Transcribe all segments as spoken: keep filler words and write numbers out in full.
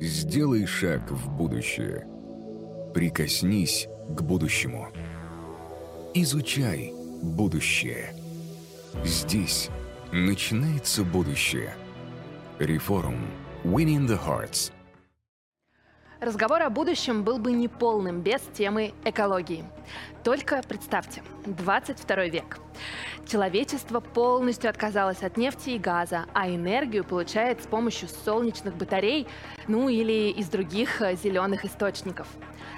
Сделай шаг в будущее. Прикоснись к будущему. Изучай будущее. Здесь начинается будущее. Реформ. Winning the Hearts. Разговор о будущем был бы неполным без темы экологии. Только представьте, двадцать второй век. Человечество полностью отказалось от нефти и газа, а энергию получает с помощью солнечных батарей, ну или из других зеленых источников.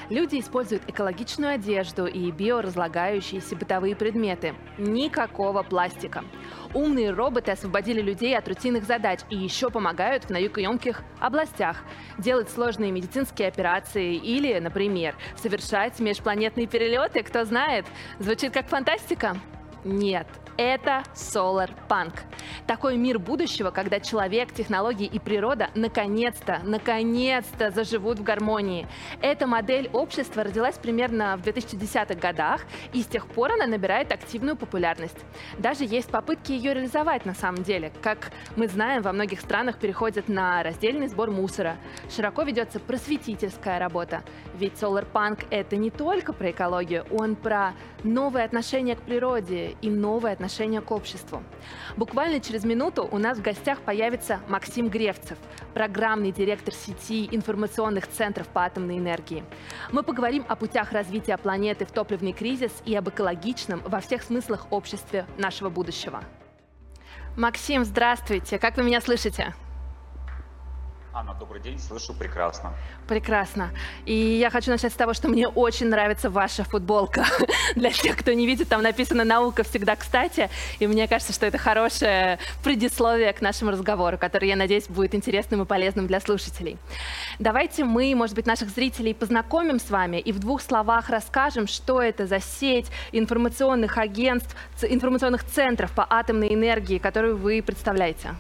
Люди используют экологичную одежду и биоразлагающиеся бытовые предметы. Никакого пластика. Умные роботы освободили людей от рутинных задач и еще помогают в наукоемких областях делать сложные медицинские операции или, например, совершать межпланетные перелеты. Кто знает, звучит как фантастика? Нет, это Солар Панк. Такой мир будущего, когда человек, технологии и природа наконец-то, наконец-то заживут в гармонии. Эта модель общества родилась примерно в две тысячи десятых годах, и с тех пор она набирает активную популярность. Даже есть попытки ее реализовать на самом деле. Как мы знаем, во многих странах переходят на раздельный сбор мусора. Широко ведется просветительская работа. Ведь Солар Панк — это не только про экологию, он про новые отношения к природе и новое отношение к обществу. Буквально через минуту у нас в гостях появится Максим Гревцев, программный директор сети информационных центров по атомной энергии. Мы поговорим о путях развития планеты в топливный кризис и об экологичном во всех смыслах обществе нашего будущего. Максим, здравствуйте. Как вы меня слышите? Анна, добрый день. Слышу прекрасно. Прекрасно. И я хочу начать с того, что мне очень нравится ваша футболка. Для тех, кто не видит, там написано «Наука всегда кстати». И мне кажется, что это хорошее предисловие к нашему разговору, который, я надеюсь, будет интересным и полезным для слушателей. Давайте мы, может быть, наших зрителей познакомим с вами и в двух словах расскажем, что это за сеть информационных агентств, информационных центров по атомной энергии, которую вы представляете.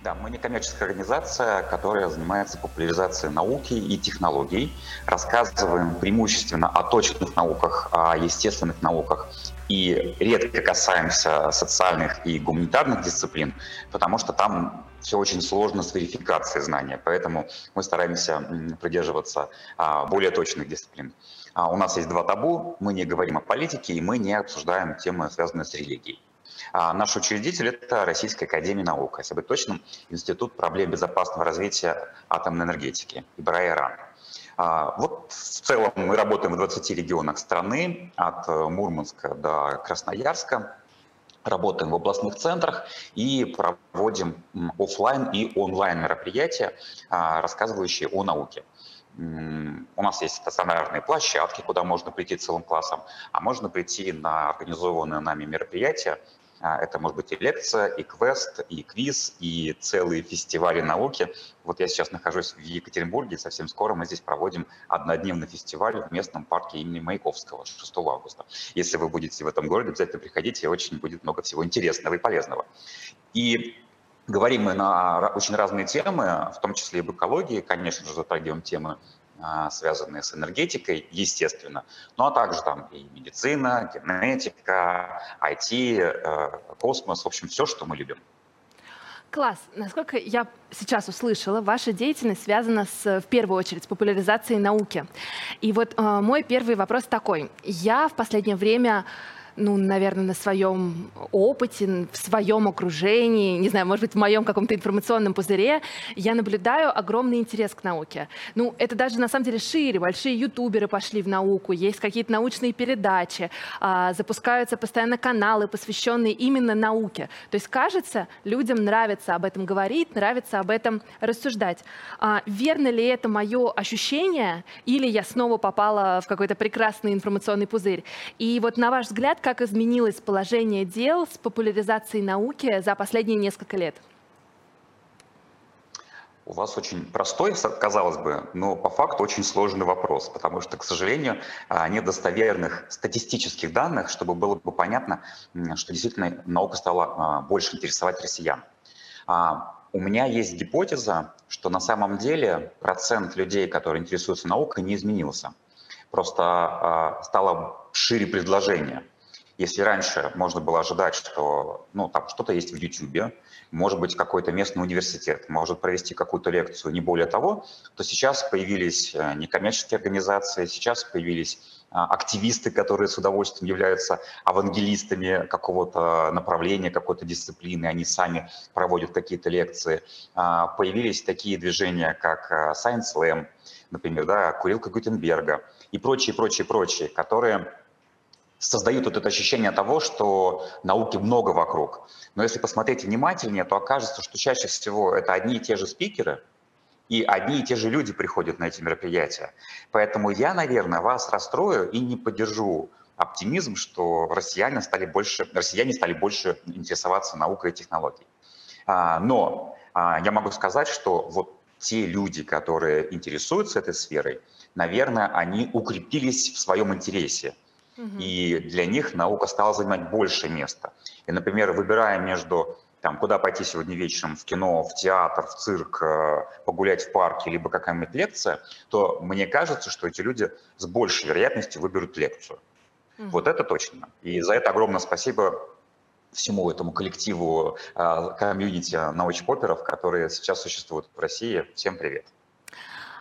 Да, мы некоммерческая организация, которая занимается популяризацией науки и технологий. Рассказываем преимущественно о точных науках, о естественных науках и редко касаемся социальных и гуманитарных дисциплин, потому что там все очень сложно с верификацией знания, поэтому мы стараемся придерживаться более точных дисциплин. У нас есть два табу, мы не говорим о политике и мы не обсуждаем темы, связанные с религией. А наш учредитель – это Российская Академия наук, если быть точным, Институт проблем безопасного развития атомной энергетики ИБРАЭ РАН. А, вот в целом мы работаем в двадцати регионах страны, от Мурманска до Красноярска. Работаем в областных центрах и проводим офлайн и онлайн мероприятия, рассказывающие о науке. У нас есть стационарные площадки, куда можно прийти целым классом, а можно прийти на организованные нами мероприятия. Это может быть и лекция, и квест, и квиз, и целые фестивали науки. Вот я сейчас нахожусь в Екатеринбурге, совсем скоро мы здесь проводим однодневный фестиваль в местном парке имени Маяковского шестого августа. Если вы будете в этом городе, обязательно приходите, очень будет много всего интересного и полезного. И говорим мы на очень разные темы, в том числе и об экологии, конечно же, затрагиваем темы, связанные с энергетикой, естественно, ну а также там и медицина, генетика, ай ти, космос, в общем, все, что мы любим. Класс. Насколько я сейчас услышала, ваша деятельность связана с, в первую очередь с популяризацией науки. И вот э, мой первый вопрос такой. Я в последнее время... ну, наверное, на своем опыте, в своем окружении, не знаю, может быть, в моем каком-то информационном пузыре, я наблюдаю огромный интерес к науке. Ну, это даже, на самом деле, шире. Большие ютуберы пошли в науку, есть какие-то научные передачи, а, запускаются постоянно каналы, посвященные именно науке. То есть, кажется, людям нравится об этом говорить, нравится об этом рассуждать. А, верно ли это мое ощущение, или я снова попала в какой-то прекрасный информационный пузырь? И вот, на ваш взгляд, как изменилось положение дел с популяризацией науки за последние несколько лет? У вас очень простой, казалось бы, но по факту очень сложный вопрос, потому что, к сожалению, нет достоверных статистических данных, чтобы было бы понятно, что действительно наука стала больше интересовать россиян. У меня есть гипотеза, что на самом деле процент людей, которые интересуются наукой, не изменился. Просто стало шире предложение. Если раньше можно было ожидать, что ну, там что-то есть в Ютьюбе, может быть, какой-то местный университет может провести какую-то лекцию, не более того, то сейчас появились некоммерческие организации, сейчас появились активисты, которые с удовольствием являются авангелистами какого-то направления, какой-то дисциплины, они сами проводят какие-то лекции. Появились такие движения, как Science Slam, например, да, Курилка Гутенберга и прочие, прочие, прочие, которые создают вот это ощущение того, что науки много вокруг. Но если посмотреть внимательнее, то окажется, что чаще всего это одни и те же спикеры, и одни и те же люди приходят на эти мероприятия. Поэтому я, наверное, вас расстрою и не поддержу оптимизм, что россияне стали больше, россияне стали больше интересоваться наукой и технологией. Но я могу сказать, что вот те люди, которые интересуются этой сферой, наверное, они укрепились в своем интересе. И для них наука стала занимать больше места. И, например, выбирая между, там, куда пойти сегодня вечером, в кино, в театр, в цирк, погулять в парке, либо какая-нибудь лекция, то мне кажется, что эти люди с большей вероятностью выберут лекцию. Uh-huh. Вот это точно. И за это огромное спасибо всему этому коллективу, комьюнити научпоперов, которые сейчас существуют в России. Всем привет.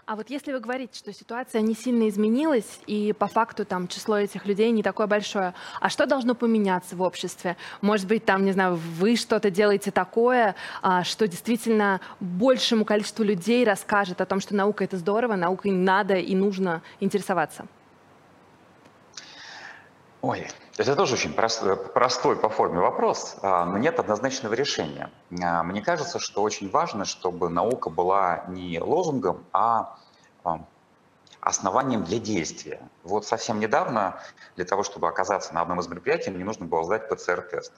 А вот если вы говорите, что ситуация не сильно изменилась, и по факту там число этих людей не такое большое, а что должно поменяться в обществе? Может быть, там, не знаю, вы что-то делаете такое, что действительно большему количеству людей расскажет о том, что наука — это здорово, наукой надо и нужно интересоваться? Ой, это тоже очень простой, простой по форме вопрос, но нет однозначного решения. Мне кажется, что очень важно, чтобы наука была не лозунгом, а основанием для действия. Вот совсем недавно для того, чтобы оказаться на одном из мероприятий, мне нужно было сдать пэ цэ эр тест.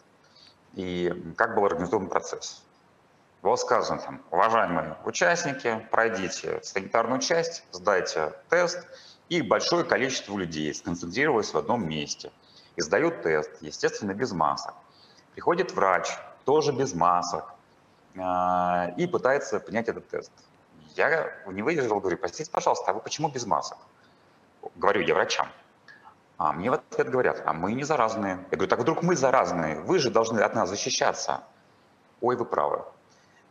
И как был организован процесс? Было сказано там: уважаемые участники, пройдите санитарную часть, сдайте тест. И большое количество людей сконцентрировалось в одном месте. И сдают тест, естественно, без масок. Приходит врач, тоже без масок, и пытается принять этот тест. Я не выдержал, говорю: простите, пожалуйста, а вы почему без масок? Говорю я врачам. А мне в ответ говорят: а мы не заразные. Я говорю: так вдруг мы заразные, вы же должны от нас защищаться. Ой, вы правы.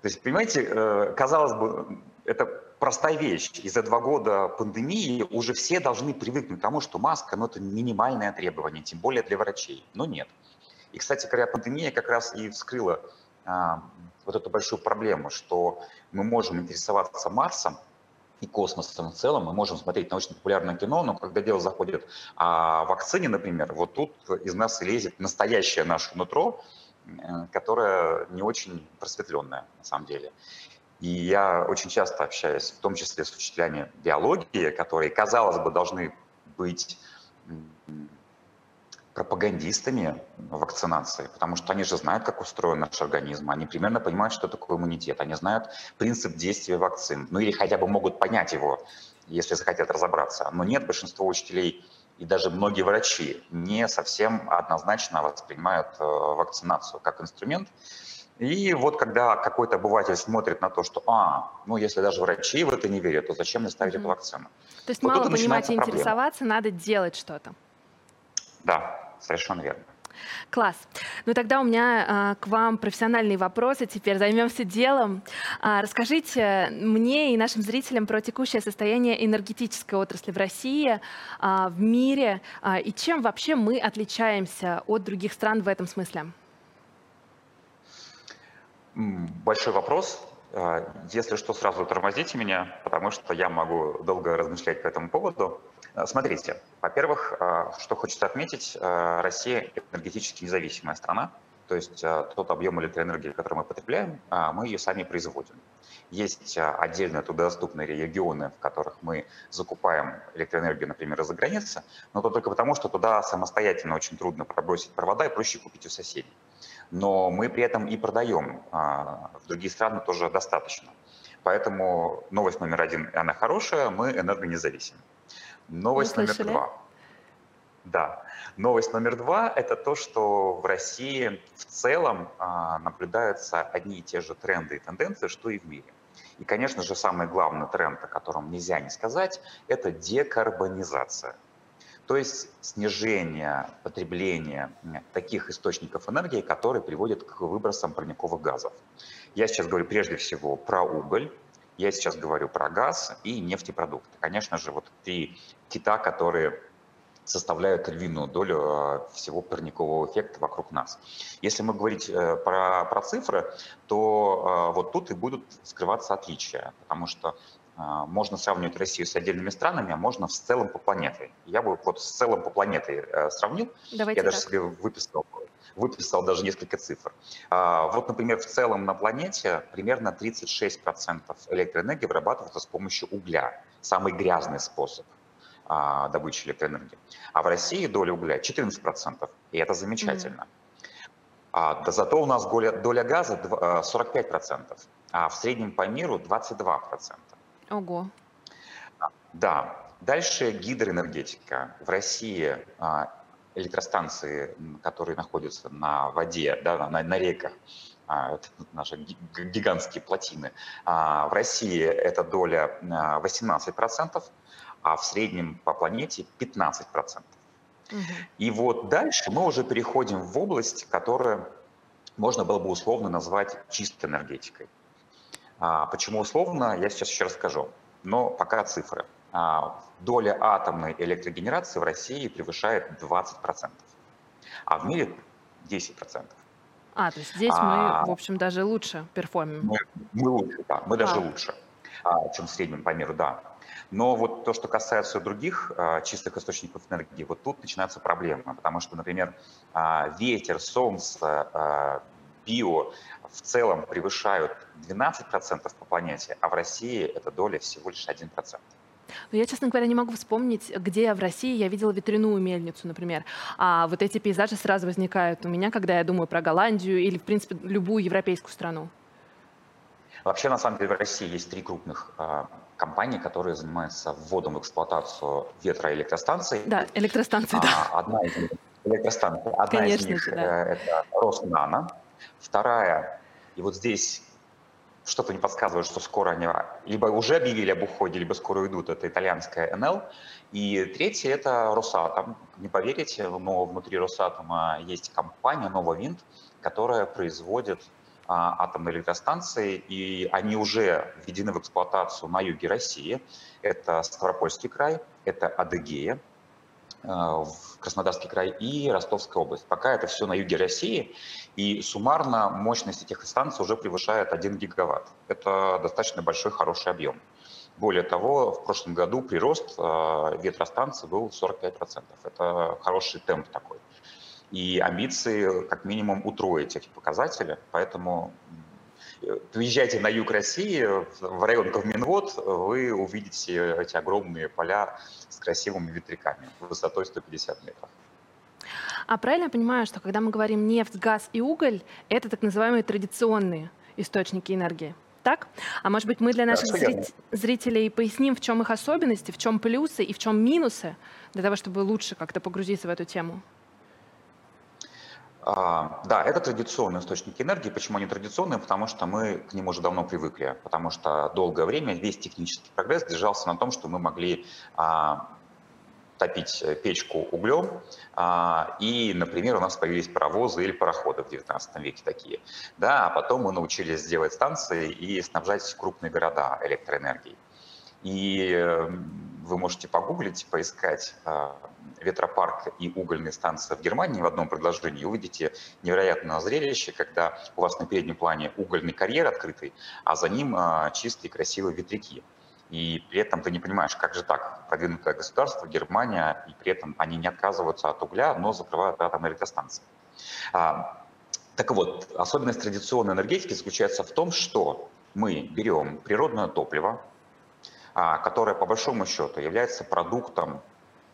То есть, понимаете, казалось бы, это... Простая вещь. И за два года пандемии уже все должны привыкнуть к тому, что маска, ну, это минимальное требование, тем более для врачей. Но нет. И, кстати говоря, пандемия как раз и вскрыла а, вот эту большую проблему, что мы можем интересоваться Марсом и космосом в целом, мы можем смотреть научно-популярное кино, но когда дело заходит о вакцине, например, вот тут из нас лезет настоящее наше нутро, которое не очень просветленное на самом деле. И я очень часто общаюсь, в том числе с учителями биологии, которые, казалось бы, должны быть пропагандистами вакцинации, потому что они же знают, как устроен наш организм, они примерно понимают, что такое иммунитет, они знают принцип действия вакцин, ну или хотя бы могут понять его, если захотят разобраться. Но нет, большинство учителей и даже многие врачи не совсем однозначно воспринимают вакцинацию как инструмент. И вот когда какой-то обыватель смотрит на то, что, а, ну если даже врачи в это не верят, то зачем мне ставить mm-hmm. эту вакцину? То есть вот мало понимать и интересоваться, надо делать что-то. Да, совершенно верно. Класс. Ну тогда у меня а, к вам профессиональные вопросы. Теперь займемся делом. А, расскажите мне и нашим зрителям про текущее состояние энергетической отрасли в России, а, в мире, а, и чем вообще мы отличаемся от других стран в этом смысле. Большой вопрос. Если что, сразу тормозите меня, потому что я могу долго размышлять по этому поводу. Смотрите, во-первых, что хочется отметить, Россия энергетически независимая страна, то есть тот объем электроэнергии, который мы потребляем, мы ее сами производим. Есть отдельно труднодоступные регионы, в которых мы закупаем электроэнергию, например, из-за границы, но то только потому, что туда самостоятельно очень трудно пробросить провода и проще купить у соседей. Но мы при этом и продаем в другие страны тоже достаточно. Поэтому новость номер один, она хорошая, мы энергонезависимы. Новость номер два. Да. Новость номер два – это то, что в России в целом наблюдаются одни и те же тренды и тенденции, что и в мире. И, конечно же, самый главный тренд, о котором нельзя не сказать, это декарбонизация. то есть снижение потребления таких источников энергии, которые приводят к выбросам парниковых газов. Я сейчас говорю прежде всего про уголь, я сейчас говорю про газ и нефтепродукты. Конечно же, вот три кита, которые составляют львиную долю всего парникового эффекта вокруг нас. Если мы говорить про, про цифры, то вот тут и будут скрываться отличия, потому что можно сравнивать Россию с отдельными странами, а можно в целом по планете. Я бы вот в целом по планете сравнил. Давайте Я так. даже себе выписал, выписал даже несколько цифр. Вот, например, в целом на планете примерно тридцать шесть процентов электроэнергии вырабатывается с помощью угля. Самый грязный способ добычи электроэнергии. А в России доля угля четырнадцать процентов, и это замечательно. Mm-hmm. Да, зато у нас доля, доля газа сорок пять процентов, а в среднем по миру двадцать два процента. Ого. Да. Дальше гидроэнергетика. В России электростанции, которые находятся на воде, да, на, на реках, это наши гигантские плотины, в России эта доля восемнадцать процентов, а в среднем по планете пятнадцать процентов. Угу. И вот дальше мы уже переходим в область, которую можно было бы условно назвать чистой энергетикой. Почему условно, я сейчас еще расскажу, но пока цифры. Доля атомной электрогенерации в России превышает двадцать процентов, а в мире десять процентов. А, то есть здесь а, мы, в общем, даже лучше перформим. Мы, мы лучше, да, мы а. даже лучше, чем в среднем по миру, да. Но вот то, что касается других чистых источников энергии, вот тут начинаются проблемы, потому что, например, ветер, солнце, био в целом превышают двенадцать процентов по планете, а в России эта доля всего лишь один процент. Но я, честно говоря, не могу вспомнить, где в России я видела ветряную мельницу, например. А вот эти пейзажи сразу возникают у меня, когда я думаю про Голландию или, в принципе, любую европейскую страну. Вообще, на самом деле, в России есть три крупных э, компании, которые занимаются вводом в эксплуатацию ветроэлектростанций. Да, электростанции, а, да. Одна из них, электростанция, одна Конечно, из них да. э, это Роснано. Вторая, и вот здесь что-то не подсказывает, что скоро они либо уже объявили об уходе, либо скоро уйдут, это итальянская эн эл. И третья – это Росатом. Не поверите, но внутри Росатома есть компания Нова Винд, которая производит а, атомные электростанции, и они уже введены в эксплуатацию на юге России. Это Ставропольский край, это Адыгея, в Краснодарский край и Ростовская область. Пока это все на юге России, и суммарно мощность этих станций уже превышает один гигаватт. Это достаточно большой, хороший объем. Более того, в прошлом году прирост ветростанций был сорок пять процентов. Это хороший темп такой. И амбиции как минимум утроить эти показатели, поэтому поезжайте на юг России, в район Кавминвод, вы увидите эти огромные поля с красивыми ветряками высотой сто пятьдесят метров. А правильно я понимаю, что когда мы говорим нефть, газ и уголь, это так называемые традиционные источники энергии, так? А может быть, мы для наших да, зрителей поясним, в чем их особенности, в чем плюсы и в чем минусы, для того, чтобы лучше как-то погрузиться в эту тему? Да, это традиционные источники энергии. Почему они традиционные? Потому что мы к ним уже давно привыкли. Потому что долгое время весь технический прогресс держался на том, что мы могли а, топить печку углем. А, и, например, у нас появились паровозы или пароходы в девятнадцатом веке такие. Да, а потом мы научились делать станции и снабжать крупные города электроэнергией. И вы можете погуглить, поискать ветропарк и угольные станции в Германии в одном предложении, увидите невероятное зрелище, когда у вас на переднем плане угольный карьер открытый, а за ним чистые красивые ветряки. И при этом ты не понимаешь, как же так, продвинутое государство, Германия, и при этом они не отказываются от угля, но закрывают атомные электростанции. Так вот, особенность традиционной энергетики заключается в том, что мы берем природное топливо, которая, по большому счету, является продуктом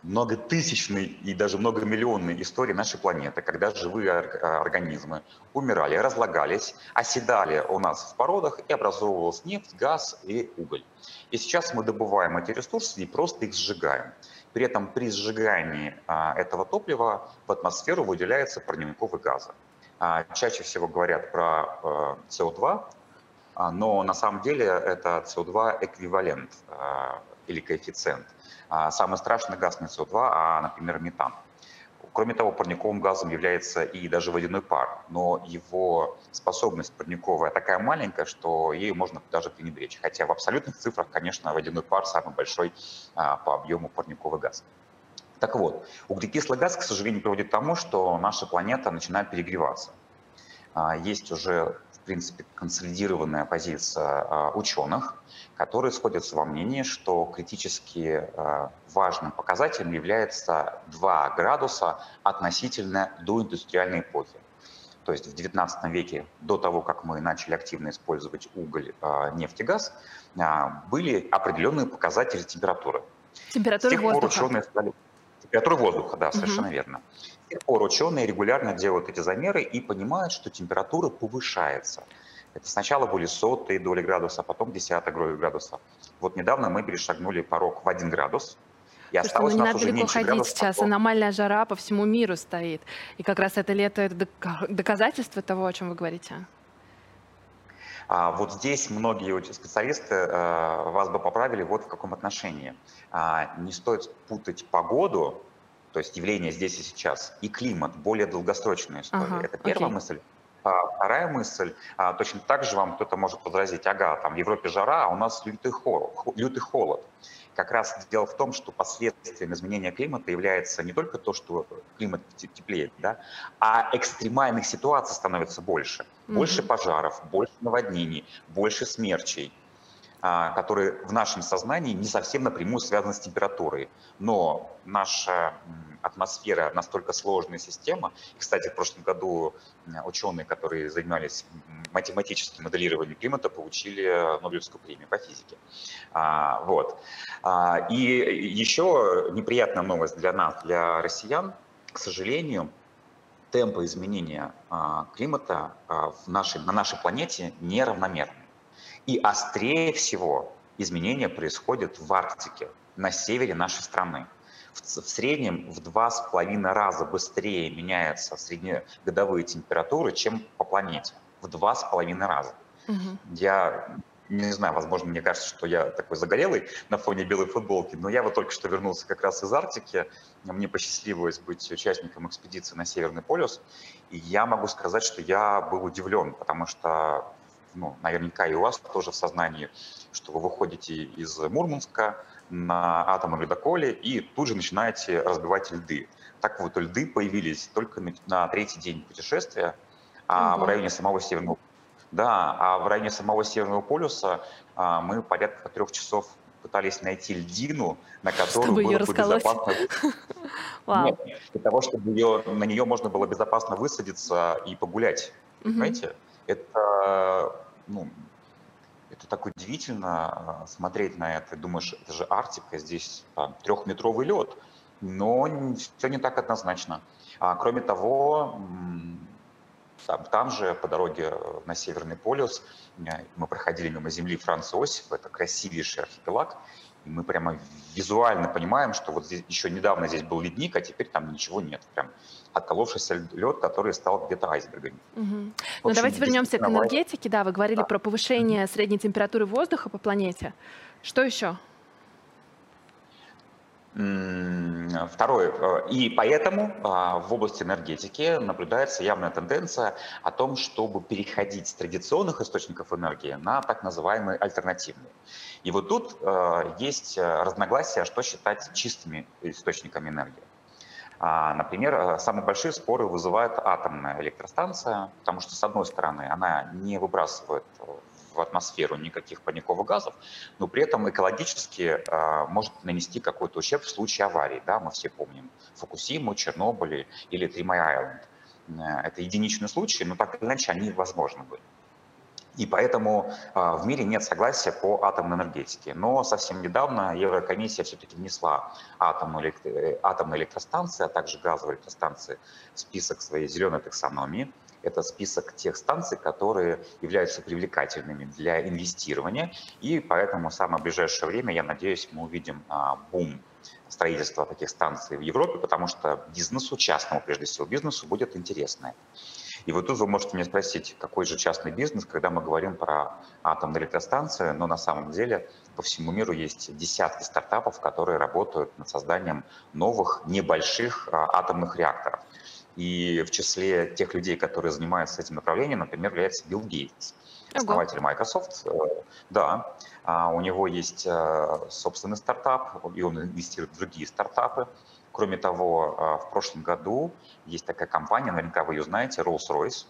многотысячной и даже многомиллионной истории нашей планеты, когда живые организмы умирали, разлагались, оседали у нас в породах и образовывалась нефть, газ и уголь. И сейчас мы добываем эти ресурсы и просто их сжигаем. При этом при сжигании этого топлива в атмосферу выделяются парниковые газы. Чаще всего говорят про си о два, но на самом деле это СО2 эквивалент или коэффициент. Самый страшный газ не СО2, а, например, метан. Кроме того, парниковым газом является и даже водяной пар, но его способность парниковая такая маленькая, что ею можно даже пренебречь. Хотя в абсолютных цифрах, конечно, водяной пар самый большой по объему парниковый газ. Так вот, углекислый газ, к сожалению, приводит к тому, что наша планета начинает перегреваться. Есть уже, в принципе, консолидированная позиция ученых, которые сходятся во мнении, что критически важным показателем является два градуса относительно доиндустриальной эпохи. То есть в девятнадцатом веке, до того, как мы начали активно использовать уголь, нефть и газ, были определенные показатели температуры. Температура воздуха. С тех пор ученые стали... Температура воздуха, да, совершенно угу. верно. С тех пор ученые регулярно делают эти замеры и понимают, что температура повышается. Это сначала были сотые доли градуса, потом десятые доли градуса. Вот недавно мы перешагнули порог в один градус. И Слушайте, осталось ну, не нас надо уже меньше градусов. Сейчас потом. Аномальная жара по всему миру стоит. И как раз это лето – это доказательство того, о чем вы говорите. А вот здесь многие специалисты а, вас бы поправили вот в каком отношении. А, не стоит путать погоду, то есть явление здесь и сейчас, и климат, более долгосрочная история. Ага, это первая окей. мысль. А, вторая мысль, а, точно так же вам кто-то может возразить, ага, там в Европе жара, а у нас лютый холод. Лютый холод. Как раз дело в том, что последствием изменения климата является не только то, что климат теплеет, да, а экстремальных ситуаций становится больше. Больше mm-hmm. пожаров, больше наводнений, больше смерчей, которые в нашем сознании не совсем напрямую связаны с температурой. Но наша атмосфера настолько сложная система. Кстати, в прошлом году ученые, которые занимались математическим моделированием климата, получили Нобелевскую премию по физике. Вот. И еще неприятная новость для нас, для россиян, к сожалению, темпы изменения климата в нашей, на нашей планете неравномерны. И острее всего изменения происходят в Арктике, на севере нашей страны. В среднем в два с половиной раза быстрее меняются среднегодовые температуры, чем по планете. В два с половиной раза. Угу. Я не знаю, возможно, мне кажется, что я такой загорелый на фоне белой футболки, но я вот только что вернулся как раз из Арктики. Мне посчастливилось быть участником экспедиции на Северный полюс. И я могу сказать, что я был удивлен, потому что... Ну, наверняка и у вас тоже в сознании, что вы выходите из Мурманска на атомном ледоколе и тут же начинаете разбивать льды. Так вот, льды появились только на третий день путешествия, а угу. в районе самого Северного да, а в районе самого Северного полюса а, мы порядка трех часов пытались найти льдину, на которую чтобы было бы безопасно Нет, для того, чтобы ее, на нее можно было безопасно высадиться и погулять, угу. понимаете? Это, ну, это так удивительно смотреть на это. Думаешь, это же Арктика, здесь там, трехметровый лед, но все не так однозначно. А, кроме того, там, там же по дороге на Северный полюс мы проходили мимо земли Францы, это красивейший архипелаг, и мы прямо визуально понимаем, что вот здесь еще недавно здесь был ледник, а теперь там ничего нет. Прям отколовшийся лед, который стал где-то айсбергами. Угу. Общем, ну, давайте вернемся к энергетике. Да, вы говорили да. про повышение средней температуры воздуха по планете. Что еще? Второе. И поэтому в области энергетики наблюдается явная тенденция о том, чтобы переходить с традиционных источников энергии на так называемые альтернативные. И вот тут есть разногласия, что считать чистыми источниками энергии. Например, самые большие споры вызывает атомная электростанция, потому что, с одной стороны, она не выбрасывает в атмосферу никаких парниковых газов, но при этом экологически а, может нанести какой-то ущерб в случае аварии. Да, мы все помним Фукусиму, Чернобыль или Тримайл Айленд. Это единичные случаи, но так или иначе они возможны были. И поэтому а, в мире нет согласия по атомной энергетике. Но совсем недавно Еврокомиссия все-таки внесла атомную электро... атомные электростанции, а также газовые электростанции в список своей зеленой таксономии. Это список тех станций, которые являются привлекательными для инвестирования. И поэтому в самое ближайшее время, я надеюсь, мы увидим а, бум строительства таких станций в Европе, потому что бизнесу, частному прежде всего бизнесу, будет интересно. И вот тут вы можете меня спросить, какой же частный бизнес, когда мы говорим про атомные электростанции, но на самом деле по всему миру есть десятки стартапов, которые работают над созданием новых небольших атомных реакторов. И в числе тех людей, которые занимаются этим направлением, например, является Билл Гейтс, основатель Microsoft. Да, у него есть собственный стартап, и он инвестирует в другие стартапы. Кроме того, в прошлом году есть такая компания, наверняка вы ее знаете, Rolls-Royce.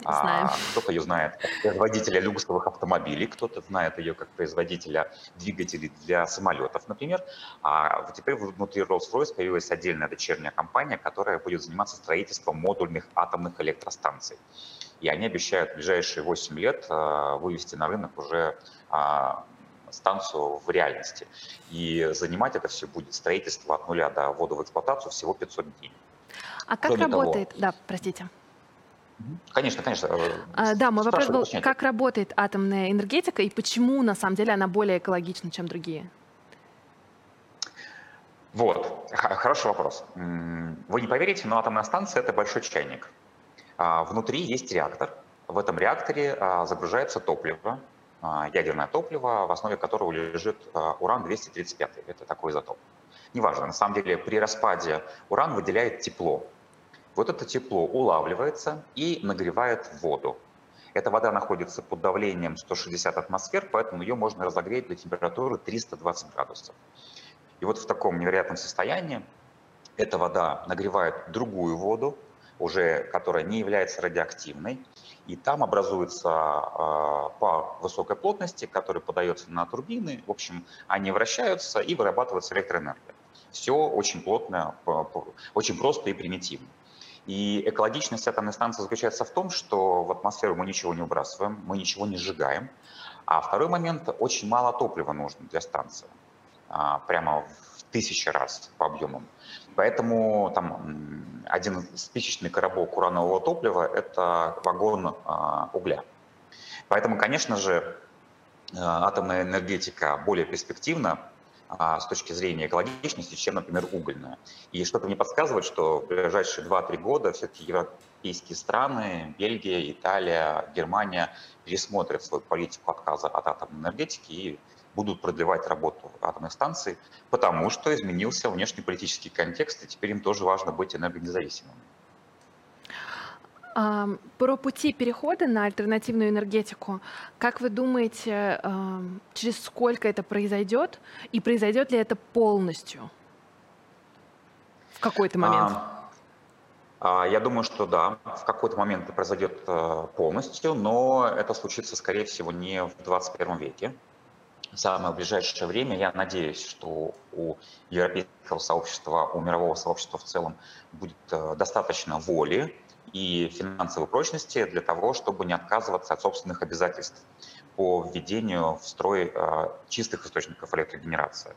Кто-то ее знает как производителя люксовых автомобилей, кто-то знает ее как производителя двигателей для самолетов, например. А теперь внутри Rolls-Royce появилась отдельная дочерняя компания, которая будет заниматься строительством модульных атомных электростанций. И они обещают в ближайшие восемь лет вывести на рынок уже станцию в реальности. И занимать это все будет строительство от нуля до ввода в эксплуатацию всего пятьсот дней. А как Кроме работает... Того, да, простите. Конечно, конечно. А, да, мой вопрос был, уточнять. Как работает атомная энергетика и почему, на самом деле, она более экологична, чем другие? Вот, хороший вопрос. Вы не поверите, но атомная станция – это большой чайник. Внутри есть реактор. В этом реакторе загружается топливо, ядерное топливо, в основе которого лежит уран двести тридцать пять. Это такой изотоп. Неважно, на самом деле, при распаде уран выделяет тепло. Вот это тепло улавливается и нагревает воду. Эта вода находится под давлением сто шестьдесят атмосфер, поэтому ее можно разогреть до температуры триста двадцать градусов. И вот в таком невероятном состоянии эта вода нагревает другую воду, уже которая не является радиоактивной, и там образуется э, пар высокой плотности, который подается на турбины. В общем, они вращаются и вырабатывается электроэнергия. Все очень плотно, очень просто и примитивно. И экологичность атомной станции заключается в том, что в атмосферу мы ничего не выбрасываем, мы ничего не сжигаем. А второй момент – очень мало топлива нужно для станции, прямо в тысячи раз по объемам. Поэтому там один спичечный коробок уранового топлива – это вагон угля. Поэтому, конечно же, атомная энергетика более перспективна с точки зрения экологичности, чем, например, угольная. И что-то мне подсказывает, что в ближайшие два-три года все-таки европейские страны, Бельгия, Италия, Германия пересмотрят свою политику отказа от атомной энергетики и будут продлевать работу атомных станций, потому что изменился внешнеполитический контекст, и теперь им тоже важно быть энергонезависимыми. Про пути перехода на альтернативную энергетику. Как вы думаете, через сколько это произойдет? И произойдет ли это полностью в какой-то момент? Я думаю, что да, в какой-то момент это произойдет полностью, но это случится, скорее всего, не в двадцать первом веке. В самое ближайшее время, я надеюсь, что у европейского сообщества, у мирового сообщества в целом будет достаточно воли и финансовой прочности для того, чтобы не отказываться от собственных обязательств по введению в строй чистых источников электрогенерации.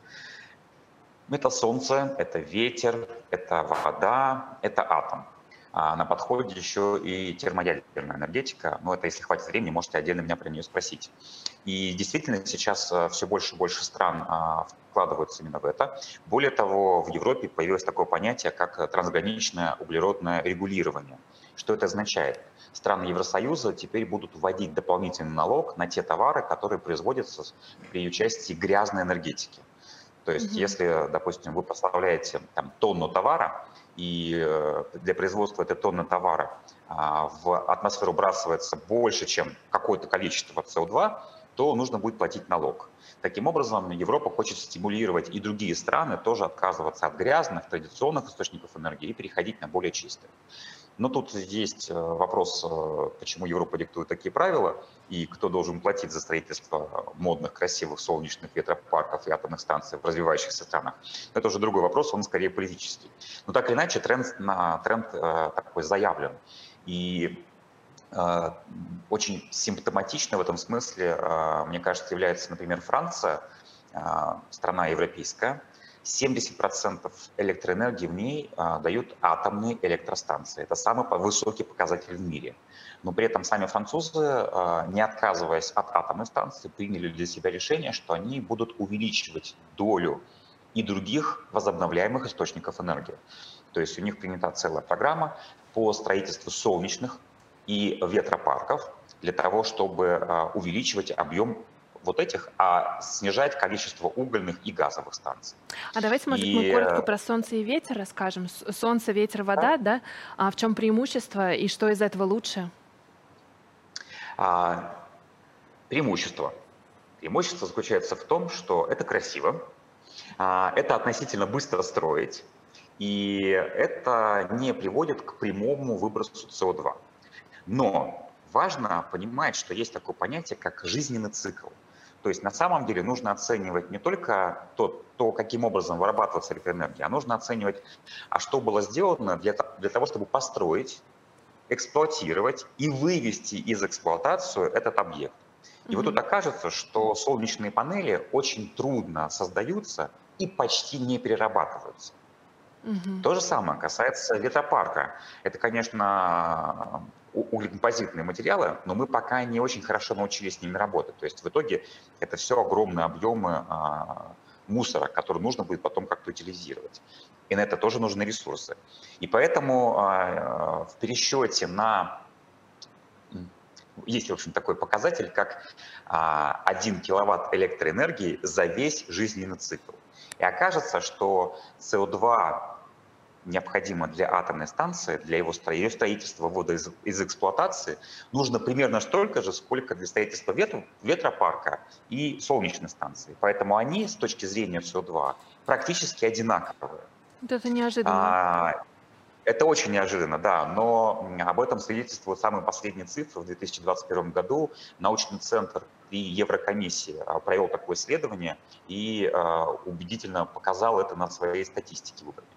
Это солнце, это ветер, это вода, это атом. А на подходе еще и термоядерная энергетика, но это, если хватит времени, можете отдельно меня про нее спросить. И действительно сейчас все больше и больше стран вкладываются именно в это. Более того, в Европе появилось такое понятие, как трансграничное углеродное регулирование. Что это означает? Страны Евросоюза теперь будут вводить дополнительный налог на те товары, которые производятся при участии грязной энергетики. То есть, mm-hmm. если, допустим, вы поставляете там, тонну товара, и для производства этой тонны товара в атмосферу бросается больше, чем какое-то количество СО2, то нужно будет платить налог. Таким образом, Европа хочет стимулировать и другие страны тоже отказываться от грязных, традиционных источников энергии и переходить на более чистые. Но тут есть вопрос, почему Европа диктует такие правила, и кто должен платить за строительство модных, красивых солнечных ветропарков и атомных станций в развивающихся странах. Это уже другой вопрос, он скорее политический. Но так или иначе, тренд, на, тренд такой заявлен. И э, очень симптоматично в этом смысле, э, мне кажется, является, например, Франция, э, страна европейская. семьдесят процентов электроэнергии в ней а, дают атомные электростанции. Это самый высокий показатель в мире. Но при этом сами французы, а, не отказываясь от атомной станции, приняли для себя решение, что они будут увеличивать долю и других возобновляемых источников энергии. То есть у них принята целая программа по строительству солнечных и ветропарков для того, чтобы увеличивать объем вот этих, а снижать количество угольных и газовых станций. А давайте, может, и... мы коротко про солнце и ветер расскажем. Солнце, ветер, вода, да? да? А в чем преимущество и что из этого лучше? А, преимущество. Преимущество заключается в том, что это красиво, а, это относительно быстро строить, и это не приводит к прямому выбросу СО2. Но важно понимать, что есть такое понятие, как жизненный цикл. То есть на самом деле нужно оценивать не только то, то каким образом вырабатывается электроэнергия, а нужно оценивать, а что было сделано для, для того, чтобы построить, эксплуатировать и вывести из эксплуатации этот объект. И mm-hmm. вот тут окажется, что солнечные панели очень трудно создаются и почти не перерабатываются. Mm-hmm. То же самое касается ветропарка. Это, конечно, углекомпозитные материалы, но мы пока не очень хорошо научились с ними работать. То есть в итоге это все огромные объемы а, мусора, который нужно будет потом как-то утилизировать. И на это тоже нужны ресурсы. И поэтому а, в пересчете на... Есть, в общем, такой показатель, как а, один киловатт электроэнергии за весь жизненный цикл. И окажется, что эс о два... необходимо для атомной станции, для его строительства, ввода из, из эксплуатации, нужно примерно столько же, сколько для строительства ветр, ветропарка и солнечной станции. Поэтому они с точки зрения эс о два практически одинаковые. Это неожиданно. А, это очень неожиданно, да, но об этом свидетельствуют самые последние цифры. В две тысячи двадцать первом году научный центр при Еврокомиссии провел такое исследование и а, убедительно показал это на своей статистике выборной.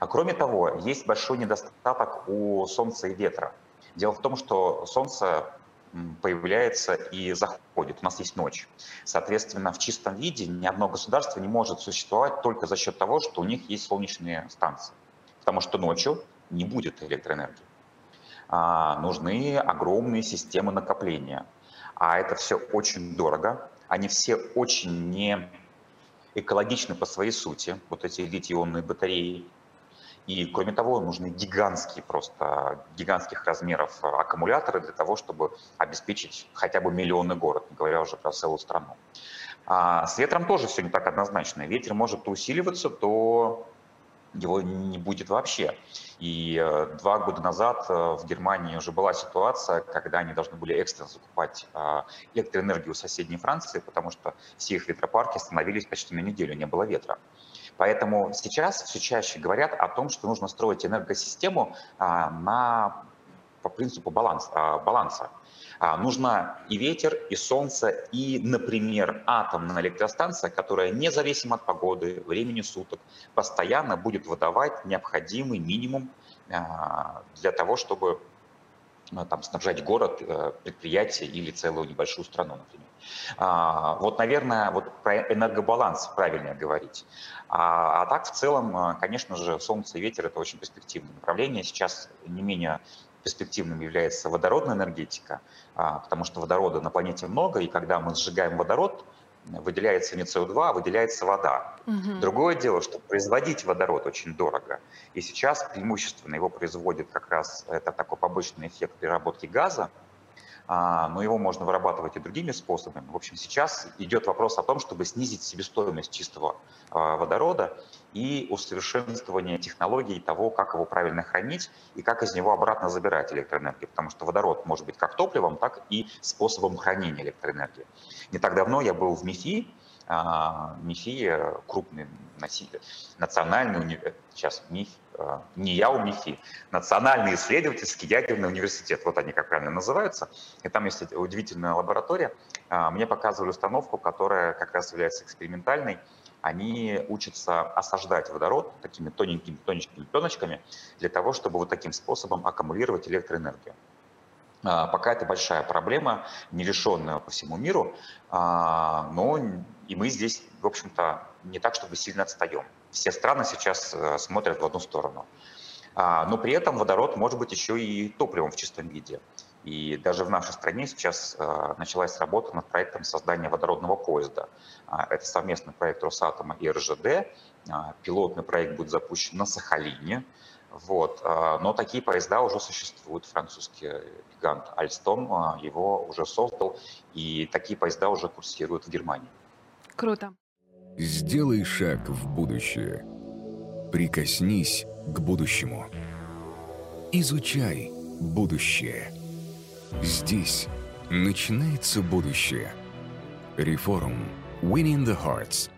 Кроме того, есть большой недостаток у солнца и ветра. Дело в том, что солнце появляется и заходит. У нас есть ночь. Соответственно, в чистом виде ни одно государство не может существовать только за счет того, что у них есть солнечные станции. Потому что ночью не будет электроэнергии. А нужны огромные системы накопления. А это все очень дорого. Они все очень не... экологичны по своей сути, вот эти литий-ионные батареи. И, кроме того, нужны гигантские, просто гигантских размеров аккумуляторы для того, чтобы обеспечить хотя бы миллионный город, не говоря уже про целую страну. А с ветром тоже все не так однозначно. Ветер может то усиливаться, то его не будет вообще. И два года назад в Германии уже была ситуация, когда они должны были экстренно закупать электроэнергию у соседней Франции, потому что все их ветропарки остановились почти на неделю, не было ветра. Поэтому сейчас все чаще говорят о том, что нужно строить энергосистему на, по принципу баланс, баланса. Нужно и ветер, и солнце, и, например, атомная электростанция, которая независимо от погоды, времени суток, постоянно будет выдавать необходимый минимум для того, чтобы там, снабжать город, предприятие или целую небольшую страну, например. Вот, наверное, вот про энергобаланс правильно говорить. А, а так, в целом, конечно же, солнце и ветер – это очень перспективное направление. Сейчас не менее... перспективным является водородная энергетика, потому что водорода на планете много, и когда мы сжигаем водород, выделяется не эс о два, а выделяется вода. Угу. Другое дело, что производить водород очень дорого, и сейчас преимущественно его производит как раз это такой побочный эффект переработки газа, но его можно вырабатывать и другими способами. В общем, сейчас идет вопрос о том, чтобы снизить себестоимость чистого водорода, и усовершенствование технологий того, как его правильно хранить и как из него обратно забирать электроэнергию. Потому что водород может быть как топливом, так и способом хранения электроэнергии. Не так давно я был в МИФИ. МИФИ – крупный носитель, национальный университет, сейчас МИФ, не я у МИФИ, Национальный исследовательский ядерный университет, вот они как правильно называются. И там есть удивительная лаборатория. Мне показывали установку, которая как раз является экспериментальной. Они учатся осаждать водород такими тоненькими, тоненькими пленочками для того, чтобы вот таким способом аккумулировать электроэнергию. Пока это большая проблема, не решенная по всему миру, но и мы здесь, в общем-то, не так, чтобы сильно отстаем. Все страны сейчас смотрят в одну сторону. Но при этом водород может быть еще и топливом в чистом виде. И даже в нашей стране сейчас началась работа над проектом создания водородного поезда. Это совместный проект Росатома и эр же дэ. Пилотный проект будет запущен на Сахалине. Вот. Но такие поезда уже существуют. Французский гигант Альстом его уже создал, и такие поезда уже курсируют в Германии. Круто. Сделай шаг в будущее. Прикоснись к будущему. Изучай будущее. Здесь начинается будущее. Reform. Winning the Hearts.